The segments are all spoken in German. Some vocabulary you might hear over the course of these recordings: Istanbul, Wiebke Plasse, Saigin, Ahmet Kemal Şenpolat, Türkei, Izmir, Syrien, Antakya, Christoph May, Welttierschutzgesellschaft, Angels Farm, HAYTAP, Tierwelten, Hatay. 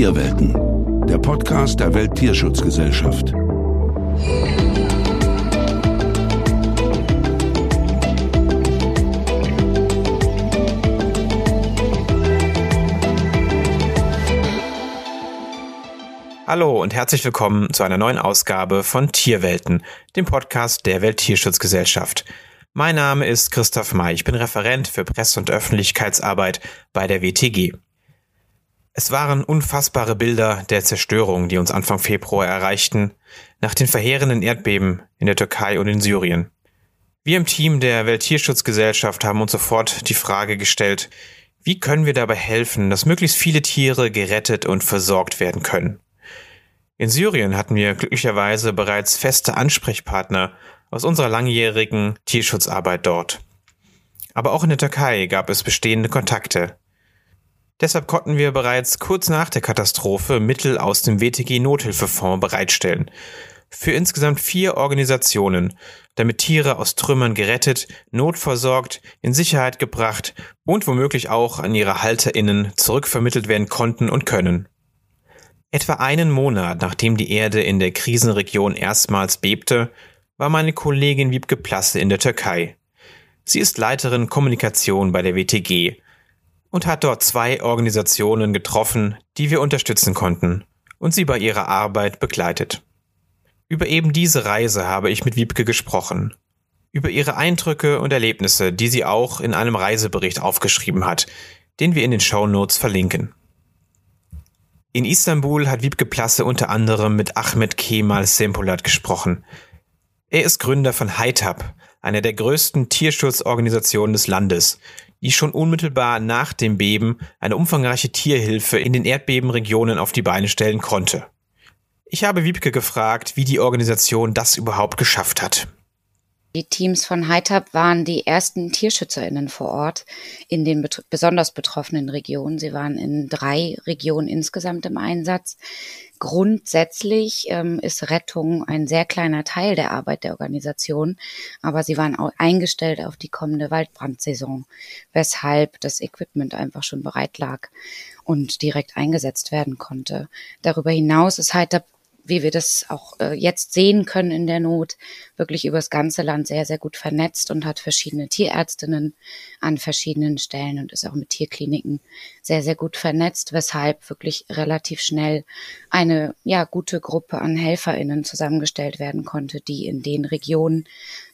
Tierwelten, der Podcast der Welttierschutzgesellschaft. Hallo und herzlich willkommen zu einer neuen Ausgabe von Tierwelten, dem Podcast der Welttierschutzgesellschaft. Mein Name ist Christoph May, ich bin Referent für Presse- und Öffentlichkeitsarbeit bei der WTG. Es waren unfassbare Bilder der Zerstörung, die uns Anfang Februar erreichten, nach den verheerenden Erdbeben in der Türkei und in Syrien. Wir im Team der Welttierschutzgesellschaft haben uns sofort die Frage gestellt, wie können wir dabei helfen, dass möglichst viele Tiere gerettet und versorgt werden können. In Syrien hatten wir glücklicherweise bereits feste Ansprechpartner aus unserer langjährigen Tierschutzarbeit dort. Aber auch in der Türkei gab es bestehende Kontakte. Deshalb konnten wir bereits kurz nach der Katastrophe Mittel aus dem WTG-Nothilfefonds bereitstellen. Für insgesamt 4 Organisationen, damit Tiere aus Trümmern gerettet, notversorgt, in Sicherheit gebracht und womöglich auch an ihre HalterInnen zurückvermittelt werden konnten und können. Etwa einen Monat, nachdem die Erde in der Krisenregion erstmals bebte, war meine Kollegin Wiebke Plasse in der Türkei. Sie ist Leiterin Kommunikation bei der WTG und hat dort 2 Organisationen getroffen, die wir unterstützen konnten und sie bei ihrer Arbeit begleitet. Über eben diese Reise habe ich mit Wiebke gesprochen. Über ihre Eindrücke und Erlebnisse, die sie auch in einem Reisebericht aufgeschrieben hat, den wir in den Shownotes verlinken. In Istanbul hat Wiebke Plasse unter anderem mit Ahmet Kemal Şenpolat gesprochen. Er ist Gründer von HAYTAP, einer der größten Tierschutzorganisationen des Landes, die schon unmittelbar nach dem Beben eine umfangreiche Tierhilfe in den Erdbebenregionen auf die Beine stellen konnte. Ich habe Wiebke gefragt, wie die Organisation das überhaupt geschafft hat. Die Teams von HAYTAP waren die ersten TierschützerInnen vor Ort in den besonders betroffenen Regionen. Sie waren in 3 Regionen insgesamt im Einsatz. Grundsätzlich ist Rettung ein sehr kleiner Teil der Arbeit der Organisation, aber sie waren auch eingestellt auf die kommende Waldbrandsaison, weshalb das Equipment einfach schon bereit lag und direkt eingesetzt werden konnte. Darüber hinaus ist HAYTAP, wie wir das auch jetzt sehen können in der Not, wirklich über das ganze Land sehr, sehr gut vernetzt und hat verschiedene Tierärztinnen an verschiedenen Stellen und ist auch mit Tierkliniken sehr, sehr gut vernetzt, weshalb wirklich relativ schnell eine gute Gruppe an HelferInnen zusammengestellt werden konnte, die in den Regionen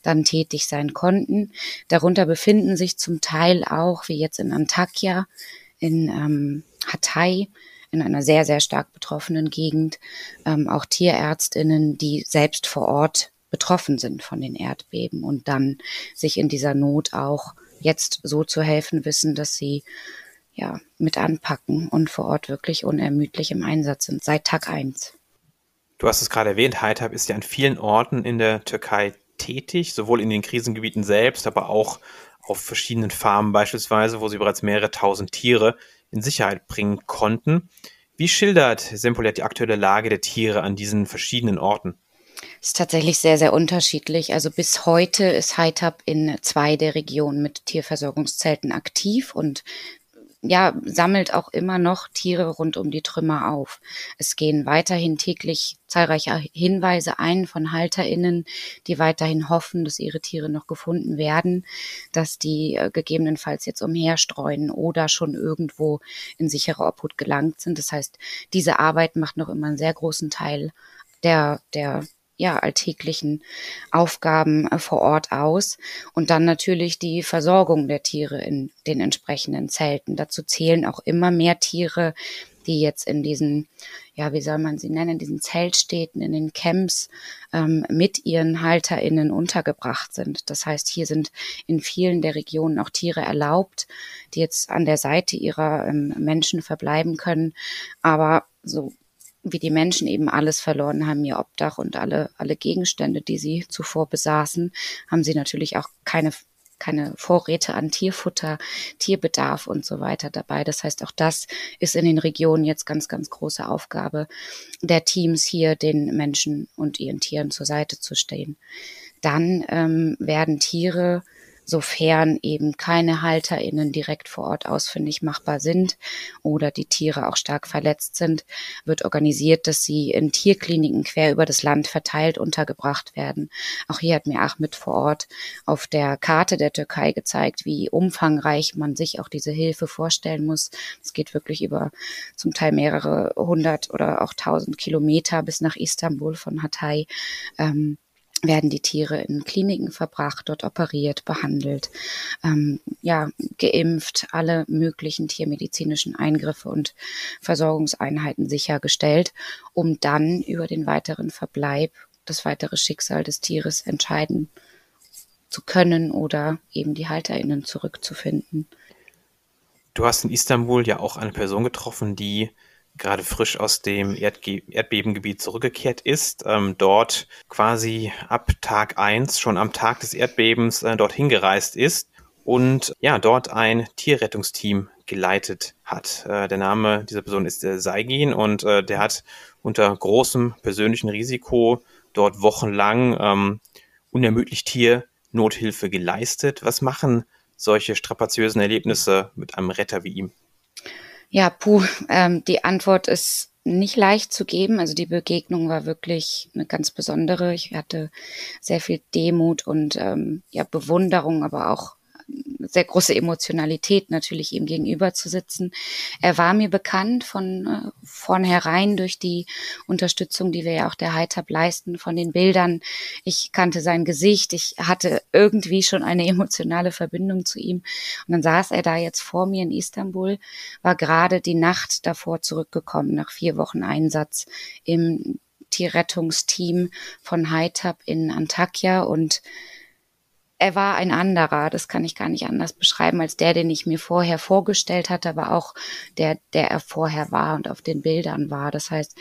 dann tätig sein konnten. Darunter befinden sich zum Teil auch, wie jetzt in Antakya, in Hatay, in einer sehr, sehr stark betroffenen Gegend, auch TierärztInnen, die selbst vor Ort betroffen sind von den Erdbeben und dann sich in dieser Not auch jetzt so zu helfen wissen, dass sie mit anpacken und vor Ort wirklich unermüdlich im Einsatz sind, seit Tag 1. Du hast es gerade erwähnt, HAYTAP ist ja an vielen Orten in der Türkei tätig, sowohl in den Krisengebieten selbst, aber auch auf verschiedenen Farmen beispielsweise, wo sie bereits mehrere tausend Tiere in Sicherheit bringen konnten. Wie schildert Şenpolat die aktuelle Lage der Tiere an diesen verschiedenen Orten? Es ist tatsächlich sehr, sehr unterschiedlich. Also bis heute ist HAYTAP in 2 der Regionen mit Tierversorgungszelten aktiv und sammelt auch immer noch Tiere rund um die Trümmer auf. Es gehen weiterhin täglich zahlreiche Hinweise ein von HalterInnen, die weiterhin hoffen, dass ihre Tiere noch gefunden werden, dass die gegebenenfalls jetzt umherstreuen oder schon irgendwo in sichere Obhut gelangt sind. Das heißt, diese Arbeit macht noch immer einen sehr großen Teil der alltäglichen Aufgaben vor Ort aus und dann natürlich die Versorgung der Tiere in den entsprechenden Zelten. Dazu zählen auch immer mehr Tiere, die jetzt in diesen, diesen Zeltstädten, in den Camps mit ihren HalterInnen untergebracht sind. Das heißt, hier sind in vielen der Regionen auch Tiere erlaubt, die jetzt an der Seite ihrer Menschen verbleiben können, aber so wie die Menschen eben alles verloren haben, ihr Obdach und alle Gegenstände, die sie zuvor besaßen, haben sie natürlich auch keine Vorräte an Tierfutter, Tierbedarf und so weiter dabei. Das heißt, auch das ist in den Regionen jetzt ganz, ganz große Aufgabe der Teams hier, den Menschen und ihren Tieren zur Seite zu stehen. Dann werden Tiere sofern eben keine HalterInnen direkt vor Ort ausfindig machbar sind oder die Tiere auch stark verletzt sind, wird organisiert, dass sie in Tierkliniken quer über das Land verteilt untergebracht werden. Auch hier hat mir Ahmet vor Ort auf der Karte der Türkei gezeigt, wie umfangreich man sich auch diese Hilfe vorstellen muss. Es geht wirklich über zum Teil mehrere 100 oder auch 1000 Kilometer bis nach Istanbul von Hatay. Werden die Tiere in Kliniken verbracht, dort operiert, behandelt, geimpft, alle möglichen tiermedizinischen Eingriffe und Versorgungseinheiten sichergestellt, um dann über den weiteren Verbleib, das weitere Schicksal des Tieres entscheiden zu können oder eben die HalterInnen zurückzufinden. Du hast in Istanbul ja auch eine Person getroffen, die gerade frisch aus dem Erdbebengebiet zurückgekehrt ist, dort quasi ab Tag 1, schon am Tag des Erdbebens, dorthin gereist ist und ja dort ein Tierrettungsteam geleitet hat. Der Name dieser Person ist Saigin und der hat unter großem persönlichen Risiko dort wochenlang unermüdlich Tiernothilfe geleistet. Was machen solche strapaziösen Erlebnisse mit einem Retter wie ihm? Ja, die Antwort ist nicht leicht zu geben. Also die Begegnung war wirklich eine ganz besondere. Ich hatte sehr viel Demut und Bewunderung, aber auch sehr große Emotionalität natürlich ihm gegenüber zu sitzen. Er war mir bekannt von vornherein durch die Unterstützung, die wir ja auch der HAYTAP leisten, von den Bildern. Ich kannte sein Gesicht, ich hatte irgendwie schon eine emotionale Verbindung zu ihm. Und dann saß er da jetzt vor mir in Istanbul, war gerade die Nacht davor zurückgekommen, nach 4 Wochen Einsatz im Tierrettungsteam von HAYTAP in Antakya und er war ein anderer, das kann ich gar nicht anders beschreiben, als der, den ich mir vorher vorgestellt hatte, aber auch der er vorher war und auf den Bildern war. Das heißt,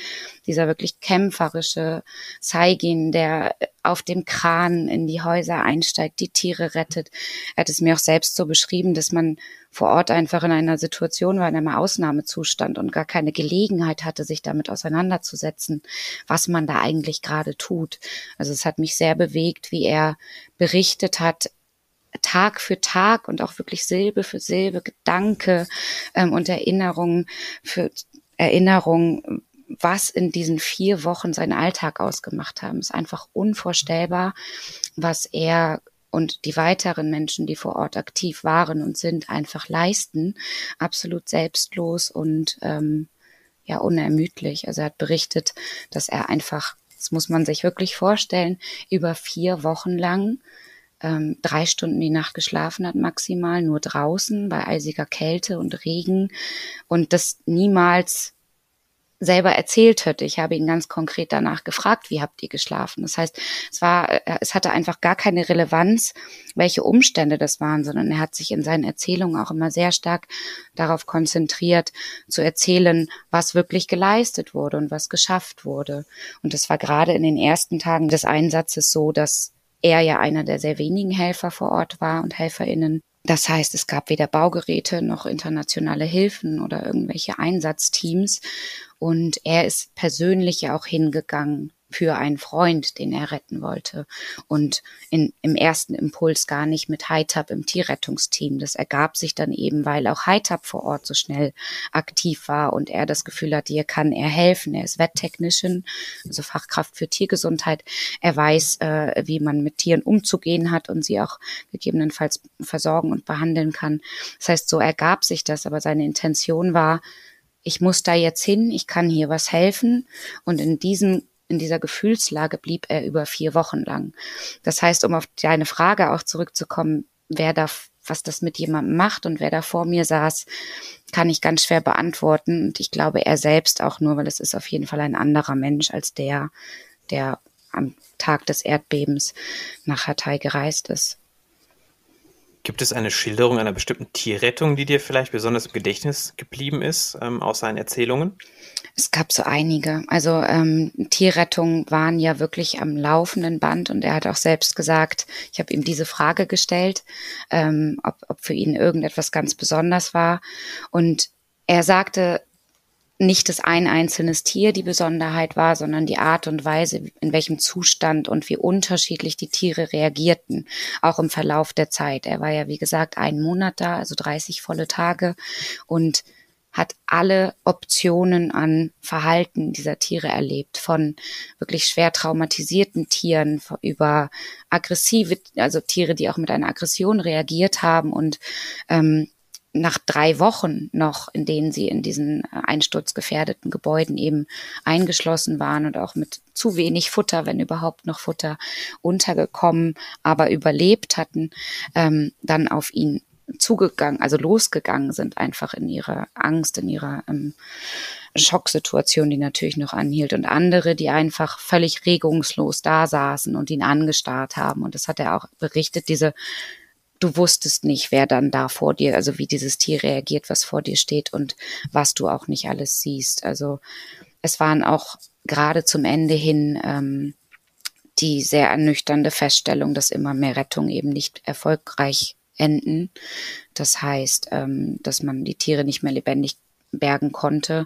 dieser wirklich kämpferische Saigin, der auf dem Kran in die Häuser einsteigt, die Tiere rettet. Er hat es mir auch selbst so beschrieben, dass man vor Ort einfach in einer Situation war, in einem Ausnahmezustand und gar keine Gelegenheit hatte, sich damit auseinanderzusetzen, was man da eigentlich gerade tut. Also es hat mich sehr bewegt, wie er berichtet hat, Tag für Tag und auch wirklich Silbe für Silbe, Gedanke und Erinnerung für Erinnerung, was in diesen 4 Wochen seinen Alltag ausgemacht haben. Es ist einfach unvorstellbar, was er und die weiteren Menschen, die vor Ort aktiv waren und sind, einfach leisten. Absolut selbstlos und unermüdlich. Also er hat berichtet, dass er einfach, das muss man sich wirklich vorstellen, über 4 Wochen lang 3 Stunden die Nacht geschlafen hat maximal, nur draußen bei eisiger Kälte und Regen und das niemals selber erzählt hätte. Ich habe ihn ganz konkret danach gefragt, wie habt ihr geschlafen? Das heißt, es hatte einfach gar keine Relevanz, welche Umstände das waren, sondern er hat sich in seinen Erzählungen auch immer sehr stark darauf konzentriert, zu erzählen, was wirklich geleistet wurde und was geschafft wurde. Und das war gerade in den ersten Tagen des Einsatzes so, dass er ja einer der sehr wenigen Helfer vor Ort war und HelferInnen. Das heißt, es gab weder Baugeräte noch internationale Hilfen oder irgendwelche Einsatzteams. Und er ist persönlich ja auch hingegangen für einen Freund, den er retten wollte. Und im ersten Impuls gar nicht mit HAYTAP im Tierrettungsteam. Das ergab sich dann eben, weil auch HAYTAP vor Ort so schnell aktiv war und er das Gefühl hatte, hier kann er helfen. Er ist Vet-Technician, also Fachkraft für Tiergesundheit. Er weiß, wie man mit Tieren umzugehen hat und sie auch gegebenenfalls versorgen und behandeln kann. Das heißt, so ergab sich das, aber seine Intention war, ich muss da jetzt hin, ich kann hier was helfen. Und in dieser Gefühlslage blieb er über 4 Wochen lang. Das heißt, um auf deine Frage auch zurückzukommen, was das mit jemandem macht und wer da vor mir saß, kann ich ganz schwer beantworten. Und ich glaube, er selbst auch nur, weil es ist auf jeden Fall ein anderer Mensch als der am Tag des Erdbebens nach Hatay gereist ist. Gibt es eine Schilderung einer bestimmten Tierrettung, die dir vielleicht besonders im Gedächtnis geblieben ist, aus seinen Erzählungen? Es gab so einige. Also Tierrettungen waren ja wirklich am laufenden Band und er hat auch selbst gesagt, ich habe ihm diese Frage gestellt, ob für ihn irgendetwas ganz besonders war. Und er sagte, nicht das ein einzelnes Tier die Besonderheit war, sondern die Art und Weise, in welchem Zustand und wie unterschiedlich die Tiere reagierten, auch im Verlauf der Zeit. Er war ja, wie gesagt, 1 Monat da, also 30 volle Tage und hat alle Optionen an Verhalten dieser Tiere erlebt, von wirklich schwer traumatisierten Tieren über aggressive, also Tiere, die auch mit einer Aggression reagiert haben und nach 3 Wochen noch, in denen sie in diesen einsturzgefährdeten Gebäuden eben eingeschlossen waren und auch mit zu wenig Futter, wenn überhaupt noch Futter, untergekommen, aber überlebt hatten, dann auf ihn zugegangen, also losgegangen sind, einfach in ihrer Angst, in ihrer Schocksituation, die natürlich noch anhielt. Und andere, die einfach völlig regungslos da saßen und ihn angestarrt haben. Und das hat er auch berichtet, du wusstest nicht, wer dann da vor dir, also wie dieses Tier reagiert, was vor dir steht und was du auch nicht alles siehst. Also es waren auch gerade zum Ende hin die sehr ernüchternde Feststellung, dass immer mehr Rettungen eben nicht erfolgreich enden. Das heißt, dass man die Tiere nicht mehr lebendig bergen konnte,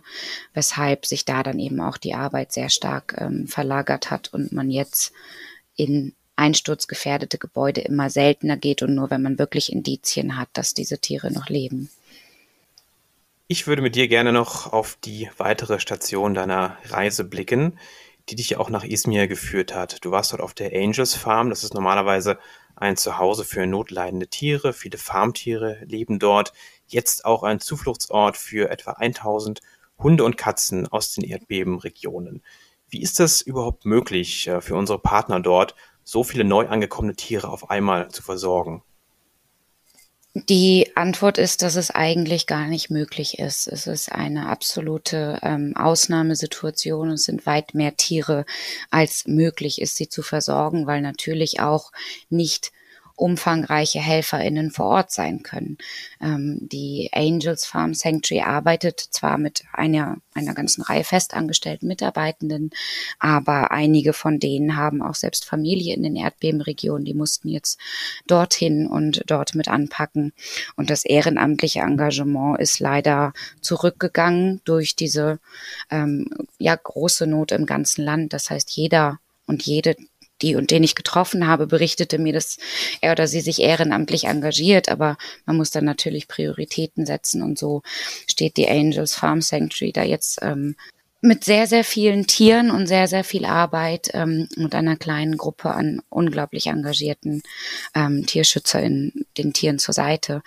weshalb sich da dann eben auch die Arbeit sehr stark verlagert hat und man jetzt in einsturzgefährdete Gebäude immer seltener geht und nur, wenn man wirklich Indizien hat, dass diese Tiere noch leben. Ich würde mit dir gerne noch auf die weitere Station deiner Reise blicken, die dich ja auch nach Izmir geführt hat. Du warst dort auf der Angels Farm. Das ist normalerweise ein Zuhause für notleidende Tiere. Viele Farmtiere leben dort. Jetzt auch ein Zufluchtsort für etwa 1000 Hunde und Katzen aus den Erdbebenregionen. Wie ist das überhaupt möglich für unsere Partner dort, so viele neu angekommene Tiere auf einmal zu versorgen? Die Antwort ist, dass es eigentlich gar nicht möglich ist. Es ist eine absolute Ausnahmesituation. Es sind weit mehr Tiere, als möglich ist, sie zu versorgen, weil natürlich auch nicht umfangreiche HelferInnen vor Ort sein können. Die Angels Farm Sanctuary arbeitet zwar mit einer ganzen Reihe festangestellten Mitarbeitenden, aber einige von denen haben auch selbst Familie in den Erdbebenregionen. Die mussten jetzt dorthin und dort mit anpacken. Und das ehrenamtliche Engagement ist leider zurückgegangen durch diese große Not im ganzen Land. Das heißt, jeder und jede, die und den ich getroffen habe, berichtete mir, dass er oder sie sich ehrenamtlich engagiert, aber man muss dann natürlich Prioritäten setzen und so steht die Angels Farm Sanctuary da jetzt mit sehr, sehr vielen Tieren und sehr, sehr viel Arbeit und einer kleinen Gruppe an unglaublich engagierten TierschützerInnen den Tieren zur Seite.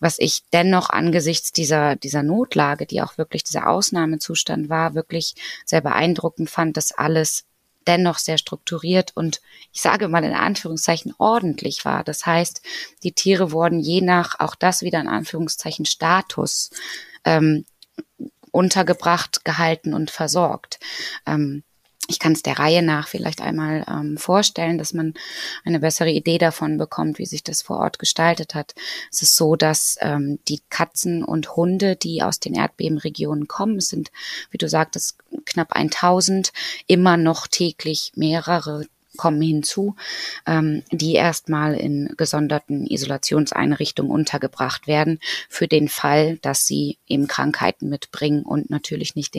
Was ich dennoch angesichts dieser Notlage, die auch wirklich dieser Ausnahmezustand war, wirklich sehr beeindruckend fand, dass alles dennoch sehr strukturiert und ich sage mal in Anführungszeichen ordentlich war. Das heißt, die Tiere wurden je nach, auch das wieder in Anführungszeichen, Status untergebracht, gehalten und versorgt. Ich kann es der Reihe nach vielleicht einmal vorstellen, dass man eine bessere Idee davon bekommt, wie sich das vor Ort gestaltet hat. Es ist so, dass die Katzen und Hunde, die aus den Erdbebenregionen kommen, es sind, wie du sagtest, knapp 1000, immer noch täglich mehrere kommen hinzu, die erstmal in gesonderten Isolationseinrichtungen untergebracht werden, für den Fall, dass sie eben Krankheiten mitbringen und natürlich nicht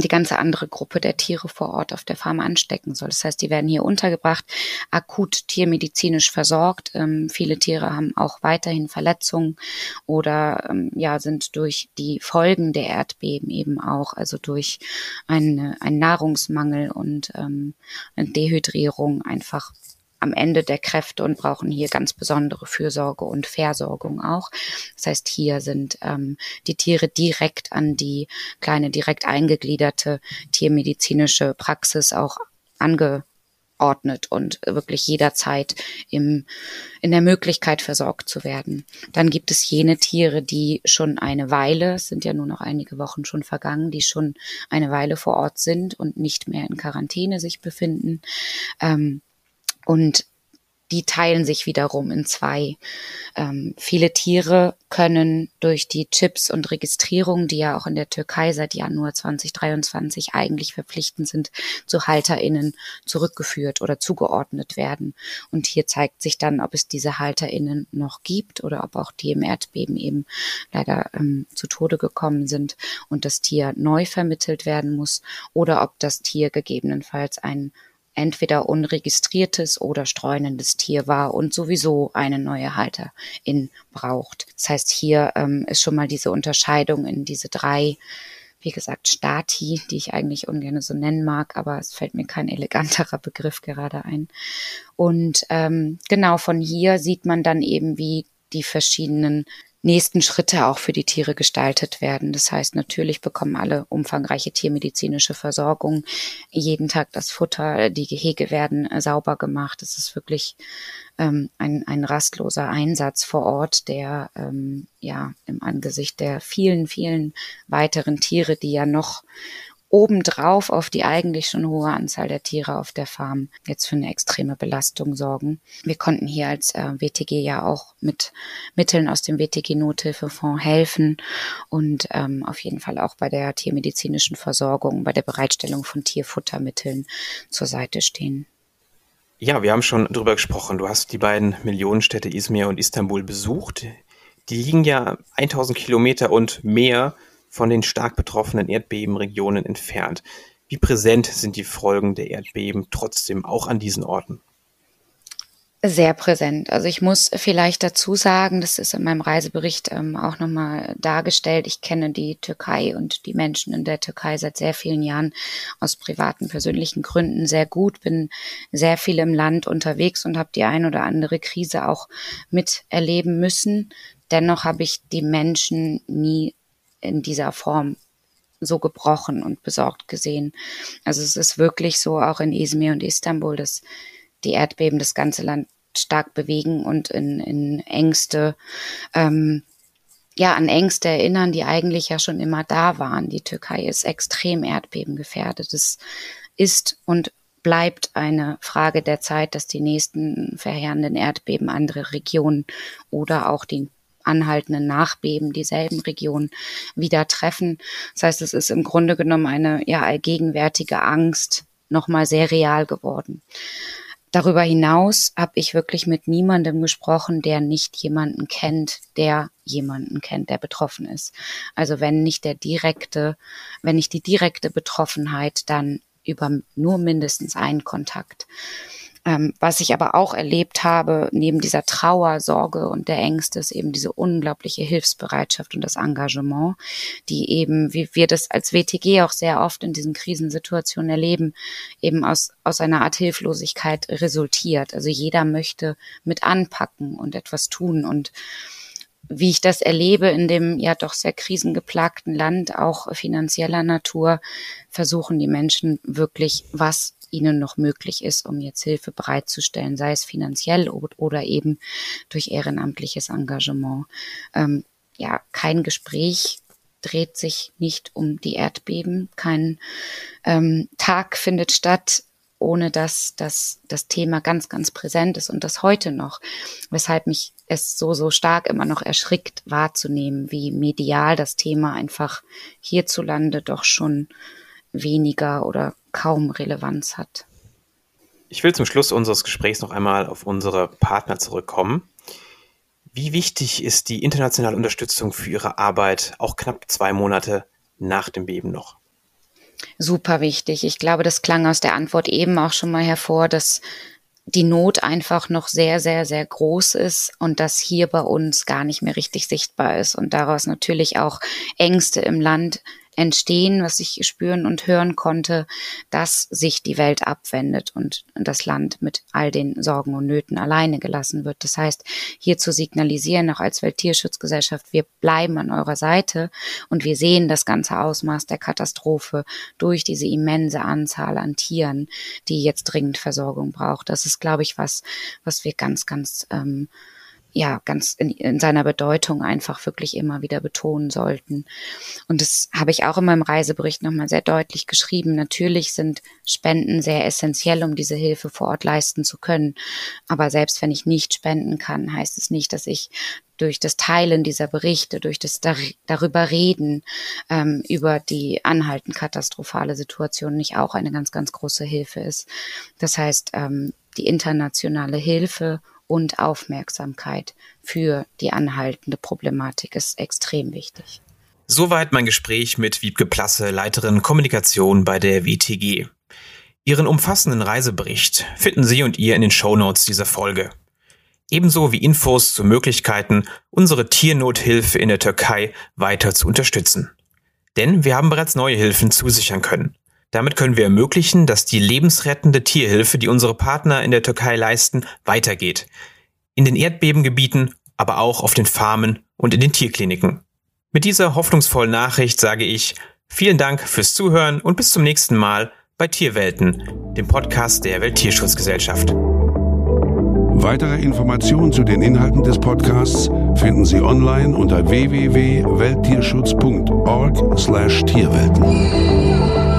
die ganze andere Gruppe der Tiere vor Ort auf der Farm anstecken soll. Das heißt, die werden hier untergebracht, akut tiermedizinisch versorgt. Viele Tiere haben auch weiterhin Verletzungen oder sind durch die Folgen der Erdbeben eben auch, also durch einen Nahrungsmangel und eine Dehydrierung einfach am Ende der Kräfte und brauchen hier ganz besondere Fürsorge und Versorgung auch. Das heißt, hier sind die Tiere direkt an die kleine, direkt eingegliederte tiermedizinische Praxis auch angeordnet und wirklich jederzeit in der Möglichkeit versorgt zu werden. Dann gibt es jene Tiere, die schon eine Weile, es sind ja nur noch einige Wochen schon vergangen, die schon eine Weile vor Ort sind und nicht mehr in Quarantäne sich befinden. Und die teilen sich wiederum in zwei. Viele Tiere können durch die Chips und Registrierung, die ja auch in der Türkei seit Januar 2023 eigentlich verpflichtend sind, zu HalterInnen zurückgeführt oder zugeordnet werden. Und hier zeigt sich dann, ob es diese HalterInnen noch gibt oder ob auch die im Erdbeben eben leider zu Tode gekommen sind und das Tier neu vermittelt werden muss oder ob das Tier gegebenenfalls ein entweder unregistriertes oder streunendes Tier war und sowieso eine neue Halterin braucht. Das heißt, hier ist schon mal diese Unterscheidung in diese drei, wie gesagt, Stati, die ich eigentlich ungern so nennen mag, aber es fällt mir kein eleganterer Begriff gerade ein. Und genau von hier sieht man dann eben, wie die verschiedenen nächsten Schritte auch für die Tiere gestaltet werden. Das heißt, natürlich bekommen alle umfangreiche tiermedizinische Versorgung, jeden Tag das Futter, die Gehege werden sauber gemacht. Es ist wirklich ein rastloser Einsatz vor Ort, der im Angesicht der vielen, vielen weiteren Tiere, die ja noch obendrauf auf die eigentlich schon hohe Anzahl der Tiere auf der Farm jetzt für eine extreme Belastung sorgen. Wir konnten hier als WTG ja auch mit Mitteln aus dem WTG-Nothilfefonds helfen und auf jeden Fall auch bei der tiermedizinischen Versorgung, bei der Bereitstellung von Tierfuttermitteln zur Seite stehen. Ja, wir haben schon drüber gesprochen. Du hast die beiden Millionenstädte Izmir und Istanbul besucht. Die liegen ja 1000 Kilometer und mehr von den stark betroffenen Erdbebenregionen entfernt. Wie präsent sind die Folgen der Erdbeben trotzdem auch an diesen Orten? Sehr präsent. Also ich muss vielleicht dazu sagen, das ist in meinem Reisebericht auch nochmal dargestellt, ich kenne die Türkei und die Menschen in der Türkei seit sehr vielen Jahren aus privaten, persönlichen Gründen sehr gut, bin sehr viel im Land unterwegs und habe die ein oder andere Krise auch miterleben müssen. Dennoch habe ich die Menschen nie in dieser Form so gebrochen und besorgt gesehen. Also es ist wirklich so, auch in Izmir und Istanbul, dass die Erdbeben das ganze Land stark bewegen und in Ängste, an Ängste erinnern, die eigentlich ja schon immer da waren. Die Türkei ist extrem erdbebengefährdet. Es ist und bleibt eine Frage der Zeit, dass die nächsten verheerenden Erdbeben andere Regionen oder auch die anhaltenden Nachbeben dieselben Regionen wieder treffen. Das heißt, es ist im Grunde genommen eine allgegenwärtige Angst nochmal sehr real geworden. Darüber hinaus habe ich wirklich mit niemandem gesprochen, der nicht jemanden kennt, der betroffen ist. Also wenn nicht die direkte Betroffenheit, dann über nur mindestens einen Kontakt. Was ich aber auch erlebt habe, neben dieser Trauer, Sorge und der Ängste, ist eben diese unglaubliche Hilfsbereitschaft und das Engagement, die eben, wie wir das als WTG auch sehr oft in diesen Krisensituationen erleben, eben aus einer Art Hilflosigkeit resultiert. Also jeder möchte mit anpacken und etwas tun. Und wie ich das erlebe in dem ja doch sehr krisengeplagten Land, auch finanzieller Natur, versuchen die Menschen wirklich, was ihnen noch möglich ist, um jetzt Hilfe bereitzustellen, sei es finanziell oder eben durch ehrenamtliches Engagement. Kein Gespräch dreht sich nicht um die Erdbeben, kein Tag findet statt, ohne dass das Thema ganz, ganz präsent ist und das heute noch, weshalb mich es so stark immer noch erschrickt wahrzunehmen, wie medial das Thema einfach hierzulande doch schon weniger oder kaum Relevanz hat. Ich will zum Schluss unseres Gesprächs noch einmal auf unsere Partner zurückkommen. Wie wichtig ist die internationale Unterstützung für Ihre Arbeit auch knapp 2 Monate nach dem Beben noch? Super wichtig. Ich glaube, das klang aus der Antwort eben auch schon mal hervor, dass die Not einfach noch sehr, sehr, sehr groß ist und das hier bei uns gar nicht mehr richtig sichtbar ist und daraus natürlich auch Ängste im Land entstehen, was ich spüren und hören konnte, dass sich die Welt abwendet und das Land mit all den Sorgen und Nöten alleine gelassen wird. Das heißt, hier zu signalisieren, auch als Welttierschutzgesellschaft, wir bleiben an eurer Seite und wir sehen das ganze Ausmaß der Katastrophe durch diese immense Anzahl an Tieren, die jetzt dringend Versorgung braucht. Das ist, glaube ich, was wir ganz, ganz ja ganz in seiner Bedeutung einfach wirklich immer wieder betonen sollten. Und das habe ich auch in meinem Reisebericht nochmal sehr deutlich geschrieben. Natürlich sind Spenden sehr essentiell, um diese Hilfe vor Ort leisten zu können. Aber selbst wenn ich nicht spenden kann, heißt es nicht, dass ich durch das Teilen dieser Berichte, durch das darüber reden, über die anhaltend katastrophale Situation nicht auch eine ganz, ganz große Hilfe ist. Das heißt, die internationale Hilfe und Aufmerksamkeit für die anhaltende Problematik ist extrem wichtig. Soweit mein Gespräch mit Wiebke Plasse, Leiterin Kommunikation bei der WTG. Ihren umfassenden Reisebericht finden Sie und ihr in den Shownotes dieser Folge. Ebenso wie Infos zu Möglichkeiten, unsere Tiernothilfe in der Türkei weiter zu unterstützen. Denn wir haben bereits neue Hilfen zusichern können. Damit können wir ermöglichen, dass die lebensrettende Tierhilfe, die unsere Partner in der Türkei leisten, weitergeht. In den Erdbebengebieten, aber auch auf den Farmen und in den Tierkliniken. Mit dieser hoffnungsvollen Nachricht sage ich vielen Dank fürs Zuhören und bis zum nächsten Mal bei Tierwelten, dem Podcast der Welttierschutzgesellschaft. Weitere Informationen zu den Inhalten des Podcasts finden Sie online unter www.welttierschutz.org/Tierwelten.